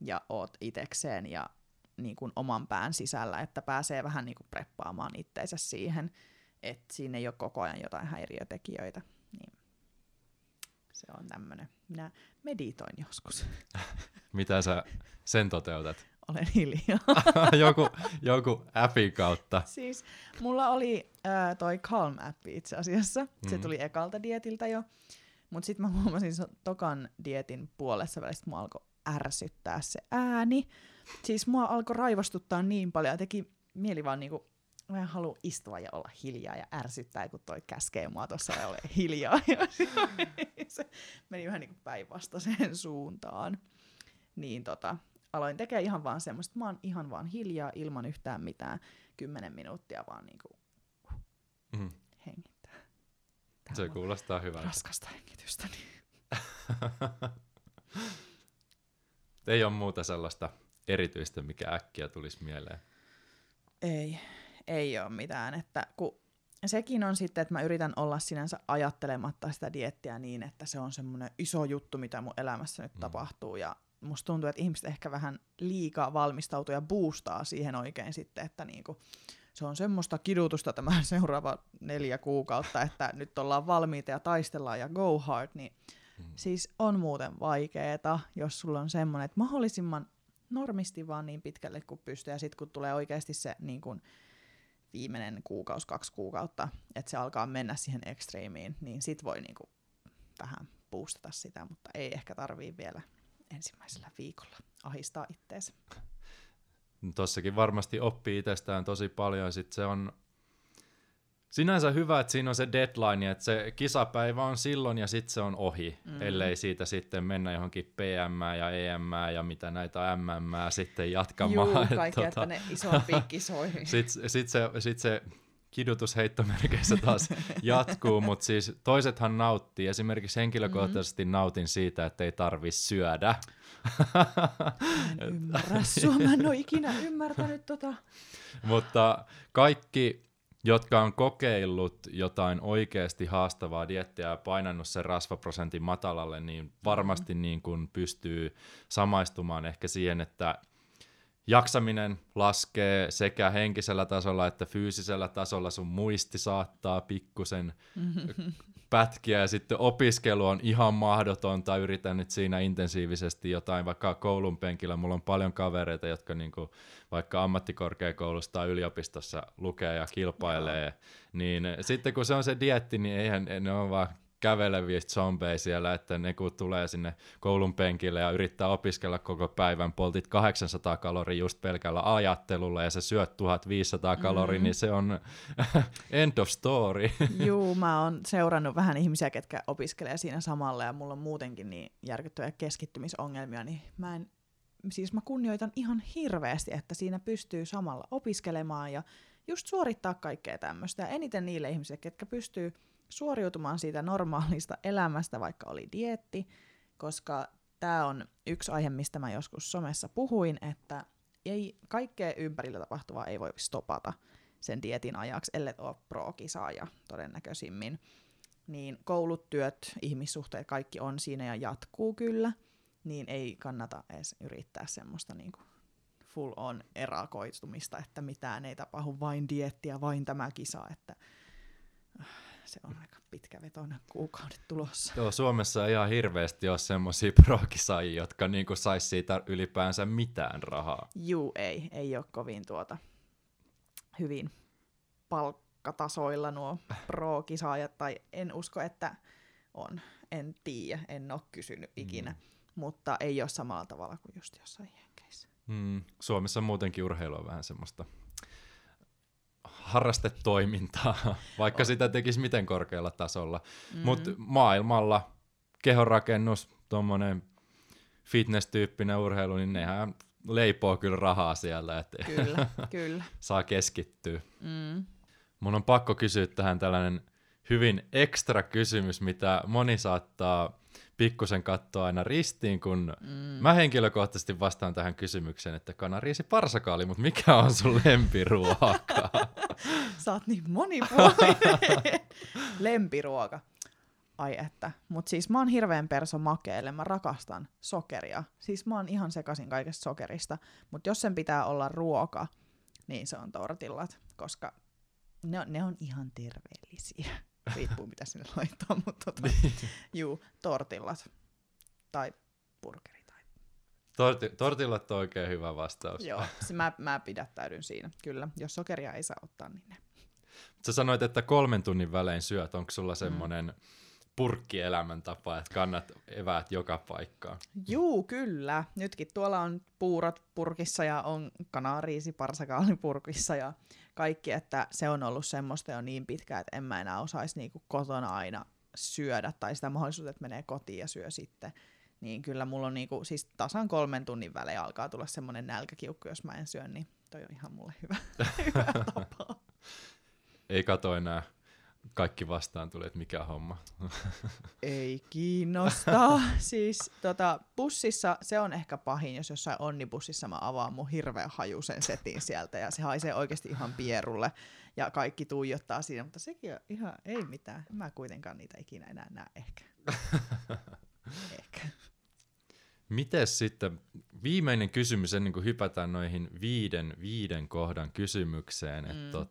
ja oot itekseen ja niin kuin oman pään sisällä, että pääsee vähän niin kuin preppaamaan itteensä siihen, että siinä ei ole koko ajan jotain häiriötekijöitä. Niin. Se on tämmönen. Minä meditoin joskus. Mitä sä sen toteutat? Olen hiljaa. joku appin kautta. Siis mulla oli toi Calm-appi itse asiassa. Se tuli ekalta dietiltä jo. Mut sit mä huomasin tokan dietin puolessa välistä mua alkoi ärsyttää se ääni. Siis mua alkoi raivostuttaa niin paljon. Teki mieli vaan niinku, mä en halua istua ja olla hiljaa ja ärsyttää, kun toi käskee mua tossa ja ole hiljaa. Ja se meni vähän niinku päinvastaiseen suuntaan. Niin aloin tekemään ihan vaan semmoista, mä oon ihan vaan hiljaa ilman yhtään mitään, 10 minuuttia vaan niinku hengittää. Tämä se kuulostaa hyvältä. Raskasta hengitystä. Niin. Ei ole muuta sellaista erityistä, mikä äkkiä tulisi mieleen. Ei ole mitään. Että kun sekin on sitten, että mä yritän olla sinänsä ajattelematta sitä dieettiä niin, että se on semmoinen iso juttu, mitä mun elämässä nyt tapahtuu ja musta tuntuu, että ihmiset ehkä vähän liikaa valmistautuu ja boostaa siihen oikein sitten, että niinku, se on semmoista kidutusta tämä seuraava 4 kuukautta, että nyt ollaan valmiita ja taistellaan ja go hard, niin siis on muuten vaikeeta, jos sulla on semmoinen, että mahdollisimman normisti vaan niin pitkälle kuin pystyy ja sitten kun tulee oikeasti se niin kun viimeinen kuukausi, 2 kuukautta, että se alkaa mennä siihen ekstriimiin, niin sit voi niinku vähän boostata sitä, mutta ei ehkä tarvii vielä ensimmäisellä viikolla ahistaa itteensä. Tossakin varmasti oppii itsestään tosi paljon. Sitten se on sinänsä hyvä, että siinä on se deadline, että se kisapäivä on silloin ja sitten se on ohi, ellei siitä sitten mennä johonkin PM:ään ja EM:ään ja mitä näitä MM:ää sitten jatkamaan. Juu, kaikki, että ne isompiin kisoihin. Sitten se kidutusheittomerkeissä taas jatkuu, mutta siis toisethan nauttii. Esimerkiksi henkilökohtaisesti nautin siitä, että ei tarvi syödä. Mä en ymmärrä sua, mä en ole ikinä ymmärtänyt . Mutta kaikki, jotka on kokeillut jotain oikeasti haastavaa diettiä ja painannut sen rasvaprosentin matalalle, niin varmasti niin kun pystyy samaistumaan ehkä siihen, että jaksaminen laskee sekä henkisellä tasolla että fyysisellä tasolla, sun muisti saattaa pikkusen pätkiä ja sitten opiskelu on ihan mahdotonta, yritän nyt siinä intensiivisesti jotain, vaikka koulun penkillä mulla on paljon kavereita, jotka niinku, vaikka ammattikorkeakoulussa tai yliopistossa lukee ja kilpailee, niin sitten kun se on se dieetti, niin eihän ne ole vaan käveleviä zombeja siellä, että ne kun tulee sinne koulun penkille ja yrittää opiskella koko päivän, poltit 800 kaloria just pelkällä ajattelulla ja sä syöt 1500 kaloria, niin se on end of story. Juu, mä oon seurannut vähän ihmisiä, ketkä opiskelee siinä samalla ja mulla on muutenkin niin järkyttäviä keskittymisongelmia, niin mä kunnioitan ihan hirveästi, että siinä pystyy samalla opiskelemaan ja just suorittaa kaikkea tämmöistä. Ja eniten niille ihmisille, ketkä pystyy suoriutumaan siitä normaalista elämästä, vaikka oli dieetti, koska tämä on yksi aihe, mistä mä joskus somessa puhuin, että ei, kaikkea ympärillä tapahtuvaa ei voi stopata sen dieetin ajaksi, ellei ole pro-kisaaja todennäköisimmin. Niin koulut, työt, ihmissuhteet, kaikki on siinä ja jatkuu kyllä, niin ei kannata edes yrittää semmoista niinku full on erakoitumista, että mitään ei tapahdu, vain dieettiä, vain tämä kisa, että se on aika pitkä vetona kuukaudet tulossa. Joo, Suomessa ei ihan hirveästi ole semmoisia pro-kisaajia, jotka niinku sais siitä ylipäänsä mitään rahaa. Juu, ei ole kovin hyvin palkkatasoilla nuo pro-kisaajat, tai en usko, että on. En tiedä, en ole kysynyt ikinä, mutta ei ole samalla tavalla kuin just jossain jenkeissä. Suomessa muutenkin urheilu on vähän semmoista harrastetoimintaa, vaikka sitä tekisi miten korkealla tasolla. Mutta maailmalla kehonrakennus, tuommoinen fitness-tyyppinen urheilu, niin nehän leipoo kyllä rahaa siellä, että kyllä. saa keskittyä. Mun on pakko kysyä tähän tällainen hyvin ekstra kysymys, mitä moni saattaa pikkusen katsoa aina ristiin, kun mä henkilökohtaisesti vastaan tähän kysymykseen, että kanariisi parsakaali, mutta mikä on sun lempiruoka? Sä oot niin monipuolinen. Lempiruoka. Ai että. Mut siis mä oon hirveän perso makeelle. Mä rakastan sokeria. Siis mä oon ihan sekasin kaikesta sokerista. Mut jos sen pitää olla ruoka, niin se on tortillat, koska ne on ihan terveellisiä. Riippuu mitä sinne laittaa, mutta tortillat tai burgeri. Tai tortillat on oikein hyvä vastaus. Joo, mä pidättäydyn siinä, kyllä. Jos sokeria ei saa ottaa, niin ne. Sä sanoit, että 3 tunnin välein syöt. Onko sulla semmoinen purkkielämäntapa, että kannat eväät joka paikkaan? Juu, kyllä. Nytkin tuolla on puurat purkissa ja on kanariisi parsakaali purkissa ja kaikki, että se on ollut semmoista jo niin pitkään, että en mä enää osaisi niinku kotona aina syödä tai sitä mahdollisuutta, että menee kotiin ja syö sitten. Niin kyllä mulla on niinku, siis tasan 3 tunnin välein alkaa tulla semmoinen nälkäkiukku, jos mä en syö, niin toi on ihan mulle hyvä tapa. Ei kato enää. Kaikki vastaan tulee, että mikä homma. Ei kiinnosta. Siis bussissa se on ehkä pahin, jos jossain onnibussissa mä avaan mun hirveän hajusen setin sieltä ja se haisee oikeasti ihan pierulle ja kaikki tuijottaa siinä, mutta sekin on ihan ei mitään. Mä kuitenkaan niitä ikinä enää näe ehkä. Mites sitten viimeinen kysymys ennen kuin hypätään noihin 5 kohdan kysymykseen, että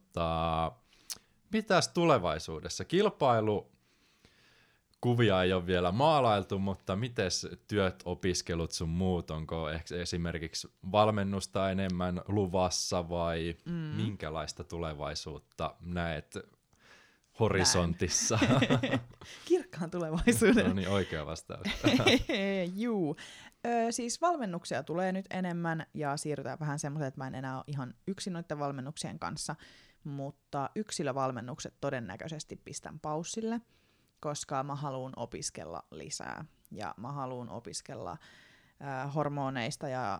mitäs tulevaisuudessa? Kilpailukuvia ei ole vielä maalailtu, mutta mites työt, opiskelut sun muut? Onko esimerkiksi valmennusta enemmän luvassa vai minkälaista tulevaisuutta näet horisontissa? Kirkkaan tulevaisuuden. No niin, oikea vastaus. Juu. Siis valmennuksia tulee nyt enemmän ja siirrytään vähän semmoiseen, että mä en enää ole ihan yksin noiden valmennuksien kanssa. Mutta yksilövalmennukset todennäköisesti pistän paussille, koska mä haluan opiskella lisää. Ja mä haluan opiskella hormoneista ja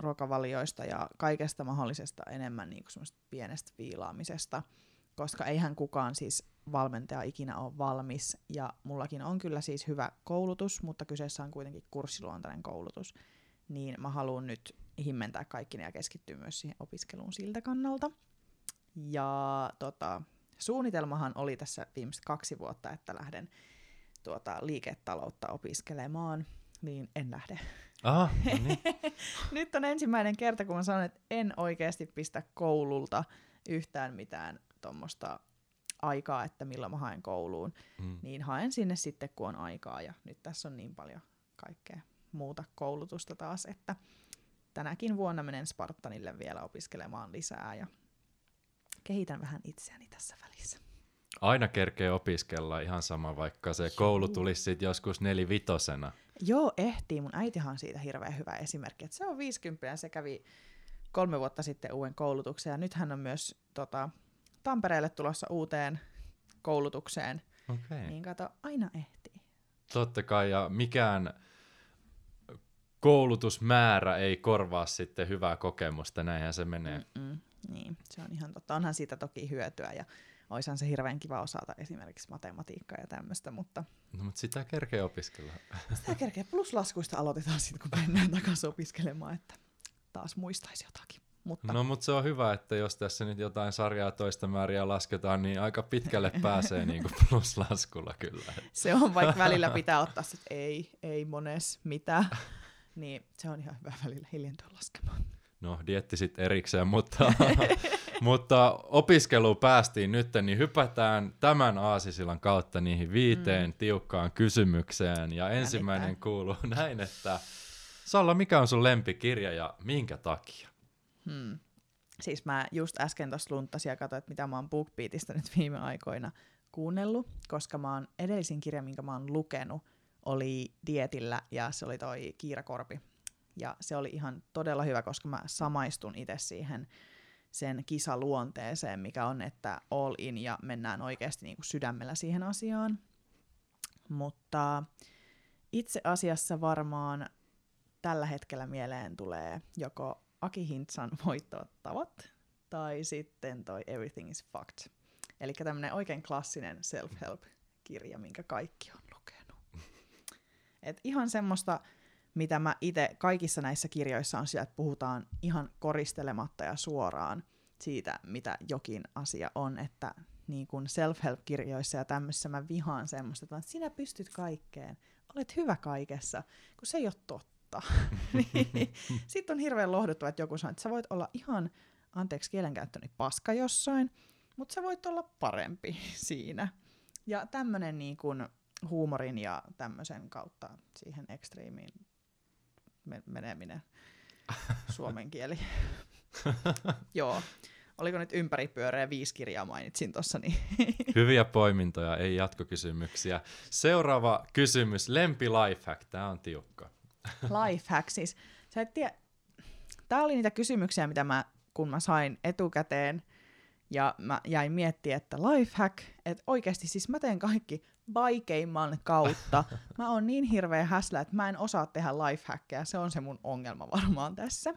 ruokavalioista ja kaikesta mahdollisesta enemmän niin kuin semmoista pienestä viilaamisesta, koska eihän kukaan siis valmentaja ikinä ole valmis. Ja mullakin on kyllä siis hyvä koulutus, mutta kyseessä on kuitenkin kurssiluontainen koulutus. Niin mä haluan nyt himmentää kaikki ja keskittyä myös siihen opiskeluun siltä kannalta. Ja suunnitelmahan oli tässä viimeiset 2 vuotta, että lähden liiketaloutta opiskelemaan. niin en lähde. Aha, no niin. Nyt on ensimmäinen kerta, kun mä sanon, että en oikeasti pistä koululta yhtään mitään tuommoista aikaa, että milloin mä haen kouluun. Mm. Niin haen sinne sitten, kun on aikaa. Ja nyt tässä on niin paljon kaikkea muuta koulutusta taas, että tänäkin vuonna menen Spartanille vielä opiskelemaan lisää ja kehitän vähän itseäni tässä välissä. Aina kerkee opiskella ihan sama, vaikka se koulu tulisi sit joskus 4-5. Joo, ehtii. Mun äitihan on siitä hirveän hyvä esimerkki. Et se on 50 ja se kävi 3 vuotta sitten uuden koulutuksen. Ja nyt hän on myös Tampereelle tulossa uuteen koulutukseen. Okay. Niin kato, aina ehtii. Totta kai, ja mikään koulutusmäärä ei korvaa sitten hyvää kokemusta. Näinhän se menee. Mm-mm. Niin, se on ihan totta. Onhan siitä toki hyötyä ja oishan se hirveän kiva osata esimerkiksi matematiikkaa ja tämmöistä, mutta... No, mutta sitä kerkeä opiskella. Sitä kerkeä. Plus laskuista aloitetaan sitten, kun mennään takaisin opiskelemaan, että taas muistaisi jotakin. Mutta... No, mutta se on hyvä, että jos tässä nyt jotain sarjaa toista määriä lasketaan, niin aika pitkälle pääsee niin kuin pluslaskulla kyllä. Se on, vaikka välillä pitää ottaa se, että ei mones, mitä. Niin se on ihan hyvä välillä hiljentyä laskemaan. No, dietti sitten erikseen, mutta... Mutta opiskeluun päästiin nyt, niin hypätään tämän aasisillan kautta niihin 5 tiukkaan kysymykseen. Ja ensimmäinen kuuluu näin, että Salla, mikä on sun lempikirja ja minkä takia? Siis mä just äsken tuossa lunttasin ja katsoin, että mitä mä oon BookBeatista nyt viime aikoina kuunnellut, koska mä oon edellisin kirja, minkä mä oon lukenut, oli Dietillä ja se oli toi Kiira Korpi. Ja se oli ihan todella hyvä, koska mä samaistun itse siihen sen kisaluonteeseen, mikä on, että all in ja mennään oikeasti niin kuin sydämellä siihen asiaan. Mutta itse asiassa varmaan tällä hetkellä mieleen tulee joko Aki Hintsan Voittoat tavat tai sitten toi Everything is Fucked. Eli tämmöinen oikein klassinen self-help-kirja, minkä kaikki on lukenut. Et ihan semmoista... mitä mä itse kaikissa näissä kirjoissa on sillä, että puhutaan ihan koristelematta ja suoraan siitä, mitä jokin asia on, että niin kuin self-help-kirjoissa ja tämmöisessä mä vihaan semmoista, että sinä pystyt kaikkeen, olet hyvä kaikessa, kun se ei ole totta. Sitten on hirveän lohduttava, että joku sanoo, että sä voit olla ihan, anteeksi kielenkäyttöni, paska jossain, mutta sä voit olla parempi siinä. Ja tämmönen niin kuin huumorin ja tämmöisen kautta siihen ekstriimiin meneminen suomen kieli. Joo. Oliko nyt ympäripyöreä 5 kirjaa mainitsin tossa? Niin hyviä poimintoja, ei jatkokysymyksiä. Seuraava kysymys, lempi lifehack. Tää on tiukka. Lifehack siis. Sä et tiedä. Tää oli niitä kysymyksiä, mitä kun mä sain etukäteen ja mä jäin miettimään, että lifehack, että oikeesti siis mä teen kaikki vaikeimman kautta. Mä oon niin hirveä häslä, että mä en osaa tehdä lifehackeja. Se on se mun ongelma varmaan tässä.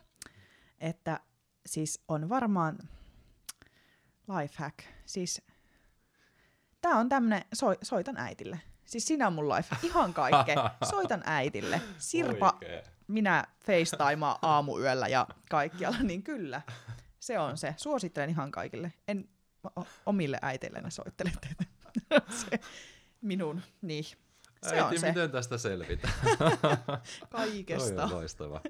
Että siis on varmaan lifehack. Siis tää on tämmönen, soitan äitille. Siis sinä on mun lifehack. Ihan kaikkea. Soitan äitille. Sirpa, minä FaceTimeaan aamuyöllä ja kaikkialla. Niin kyllä, se on se. Suosittelen ihan kaikille. En omille äiteille ne soittele teitä. Se. Minun, niin. Se äiti, on se. Miten tästä selvitään? Kaikesta. Toi on loistava.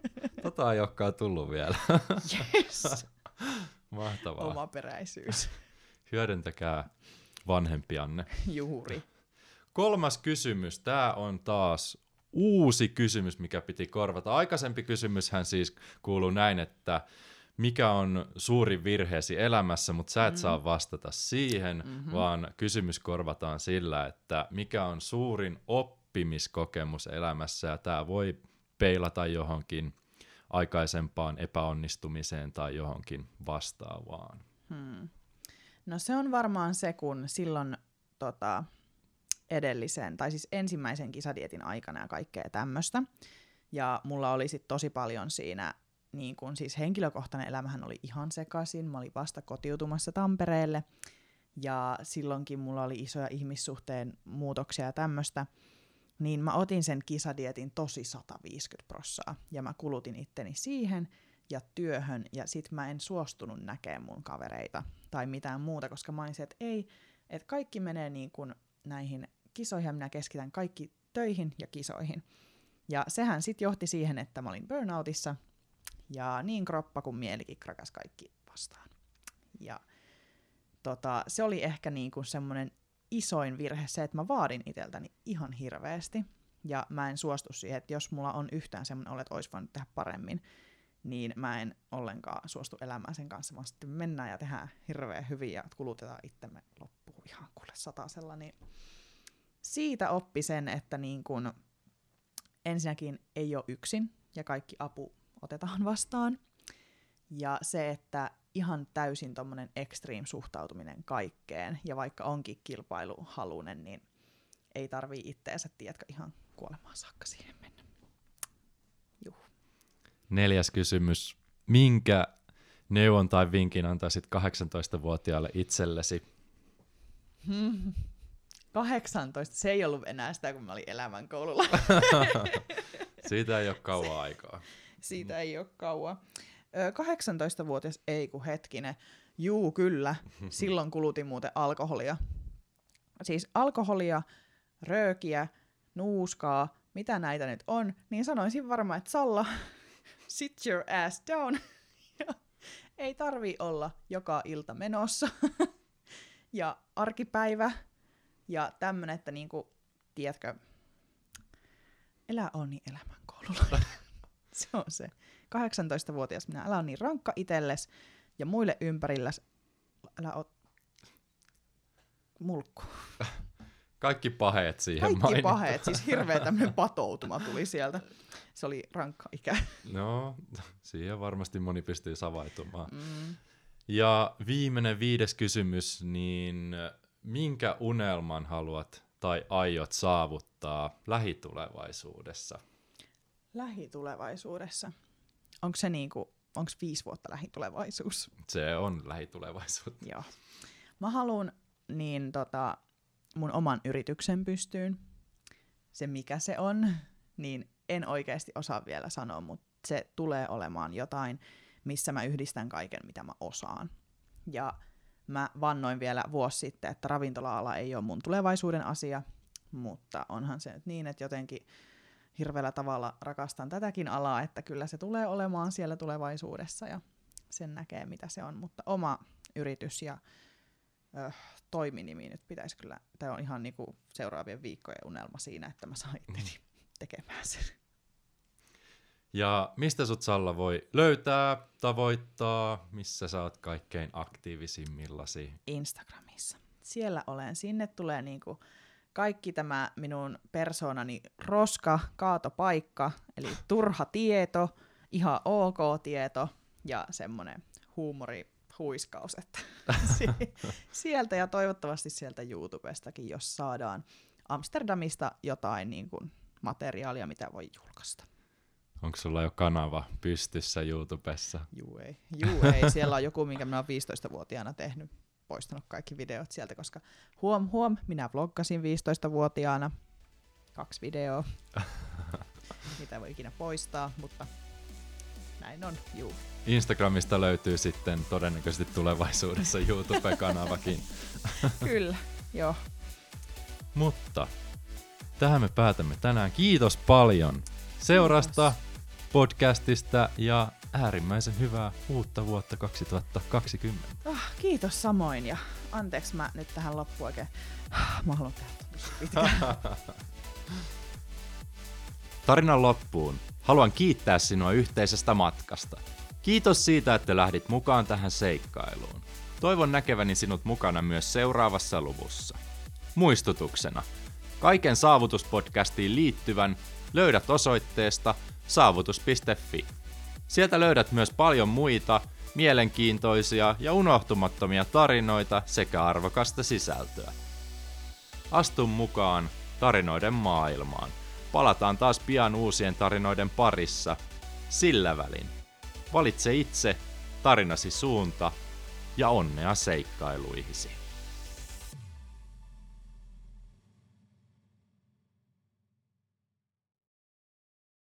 Ei olekaan tullut vielä. Yes. Mahtavaa. Omaperäisyys. Hyödyntäkää vanhempianne. Juuri. 3. kysymys. Tämä on taas uusi kysymys, mikä piti korvata. Aikaisempi kysymyshän siis kuuluu näin, että mikä on suurin virheesi elämässä, mutta sä et saa vastata siihen, vaan kysymys korvataan sillä, että mikä on suurin oppimiskokemus elämässä, ja tää voi peilata johonkin aikaisempaan epäonnistumiseen tai johonkin vastaavaan. No se on varmaan se, kun silloin edellisen, tai siis ensimmäisen kisadietin aikana ja kaikkea tämmöistä, ja mulla oli sit tosi paljon siinä, niin kun siis henkilökohtainen elämähän oli ihan sekaisin. Mä olin vasta kotiutumassa Tampereelle ja silloinkin mulla oli isoja ihmissuhteen muutoksia ja tämmöistä. Niin mä otin sen kisadietin tosi 150% ja mä kulutin itteni siihen ja työhön ja sit mä en suostunut näkemään mun kavereita tai mitään muuta, koska mä olin se, että ei, että kaikki menee niin kun näihin kisoihin ja minä keskitän kaikki töihin ja kisoihin. Ja sehän sitten johti siihen, että mä olin burnoutissa ja niin kroppa kuin mielikin krakas kaikki vastaan. Ja se oli ehkä niinku semmoinen isoin virhe se, että mä vaadin iteltäni ihan hirveästi. Ja mä en suostu siihen, että jos mulla on yhtään semmoinen olo, että olisi voinut tehdä paremmin, niin mä en ollenkaan suostu elämään sen kanssa, vaan sitten mennään ja tehdään hirveän hyvin ja kulutetaan itsemme loppuun ihan kuule satasella. Niin siitä oppi sen, että niin kun ensinnäkin ei ole yksin ja kaikki apu otetaan vastaan. Ja se, että ihan täysin tommonen extreme suhtautuminen kaikkeen ja vaikka onkin kilpailuhaluinen, niin ei tarvii itteensä, tiedätkö, ihan kuolemaan saakka siihen mennä. Juh. 4. kysymys. Minkä neuvon tai vinkin antaisit 18-vuotiaalle itsellesi? 18? Se ei ollut enää sitä, kun mä olin elämänkoululla. Siitä ei ole kauan aikaa. Siitä ei ole kauan. 18-vuotias, ei kun hetkinen. Juu, kyllä. Silloin kulutin muuten alkoholia. Siis alkoholia, röökiä, nuuskaa, mitä näitä nyt on, niin sanoisin varmaan, että Salla, sit your ass down. Ei tarvii olla joka ilta menossa. Ja arkipäivä ja tämmönen, että niinku, tiedätkö, elä on niin elämänkoululla. Se on se. 18-vuotias minä, älä on niin rankka itelles ja muille ympärilläs, älä oo mulkku. Kaikki paheet siihen mainittu. Kaikki paheet, siis hirveä tämmönen patoutuma tuli sieltä. Se oli rankka ikä. No, siihen varmasti moni pystyy savaitumaan. Mm. Ja viimeinen 5. kysymys, niin minkä unelman haluat tai aiot saavuttaa lähitulevaisuudessa? Lähitulevaisuudessa? Onko se niinku, onko 5 vuotta lähitulevaisuus? Se on lähitulevaisuutta. Joo. Mä haluun niin mun oman yrityksen pystyyn, se mikä se on, niin en oikeasti osaa vielä sanoa, mutta se tulee olemaan jotain, missä mä yhdistän kaiken, mitä mä osaan. Ja mä vannoin vielä vuosi sitten, että ravintola-ala ei ole mun tulevaisuuden asia, mutta onhan se nyt niin, että jotenkin hirveällä tavalla rakastan tätäkin alaa, että kyllä se tulee olemaan siellä tulevaisuudessa ja sen näkee, mitä se on, mutta oma yritys ja toiminimi nyt pitäisi kyllä, tämä on ihan niinku seuraavien viikkojen unelma siinä, että mä saan itteni tekemään sen. Ja mistä sut Salla voi löytää, tavoittaa, missä sä oot kaikkein aktiivisimmillasi? Instagramissa. Siellä olen, sinne tulee niinku kaikki tämä minun persoonani roska, kaatopaikka, eli turha tieto, ihan ok tieto ja semmonen huumori. Huiskaus, että sieltä ja toivottavasti sieltä YouTubestakin, jos saadaan Amsterdamista jotain niin kuin materiaalia, mitä voi julkaista. Onko sulla jo kanava pystyssä YouTubessa? Juu ei. Siellä on joku, minkä minä olen 15-vuotiaana tehnyt, poistanut kaikki videot sieltä, koska huom, minä vloggasin 15-vuotiaana 2 videoa, mitä voi ikinä poistaa, mutta... Näin on, juu. Instagramista löytyy sitten todennäköisesti tulevaisuudessa YouTube-kanavakin. Kyllä, joo. Mutta tähän me päätämme tänään. Kiitos paljon seurasta, podcastista ja äärimmäisen hyvää uutta vuotta 2020. Kiitos samoin ja anteeksi mä nyt tähän loppuun oikein. Mä haluan tehdä. Tarinan loppuun. Haluan kiittää sinua yhteisestä matkasta. Kiitos siitä, että lähdit mukaan tähän seikkailuun. Toivon näkeväni sinut mukana myös seuraavassa luvussa. Muistutuksena, kaiken saavutuspodcastiin liittyvän löydät osoitteesta saavutus.fi. Sieltä löydät myös paljon muita, mielenkiintoisia ja unohtumattomia tarinoita sekä arvokasta sisältöä. Astu mukaan tarinoiden maailmaan. Palataan taas pian uusien tarinoiden parissa. Sillä välin. Valitse itse tarinasi suunta ja onnea seikkailuihisi.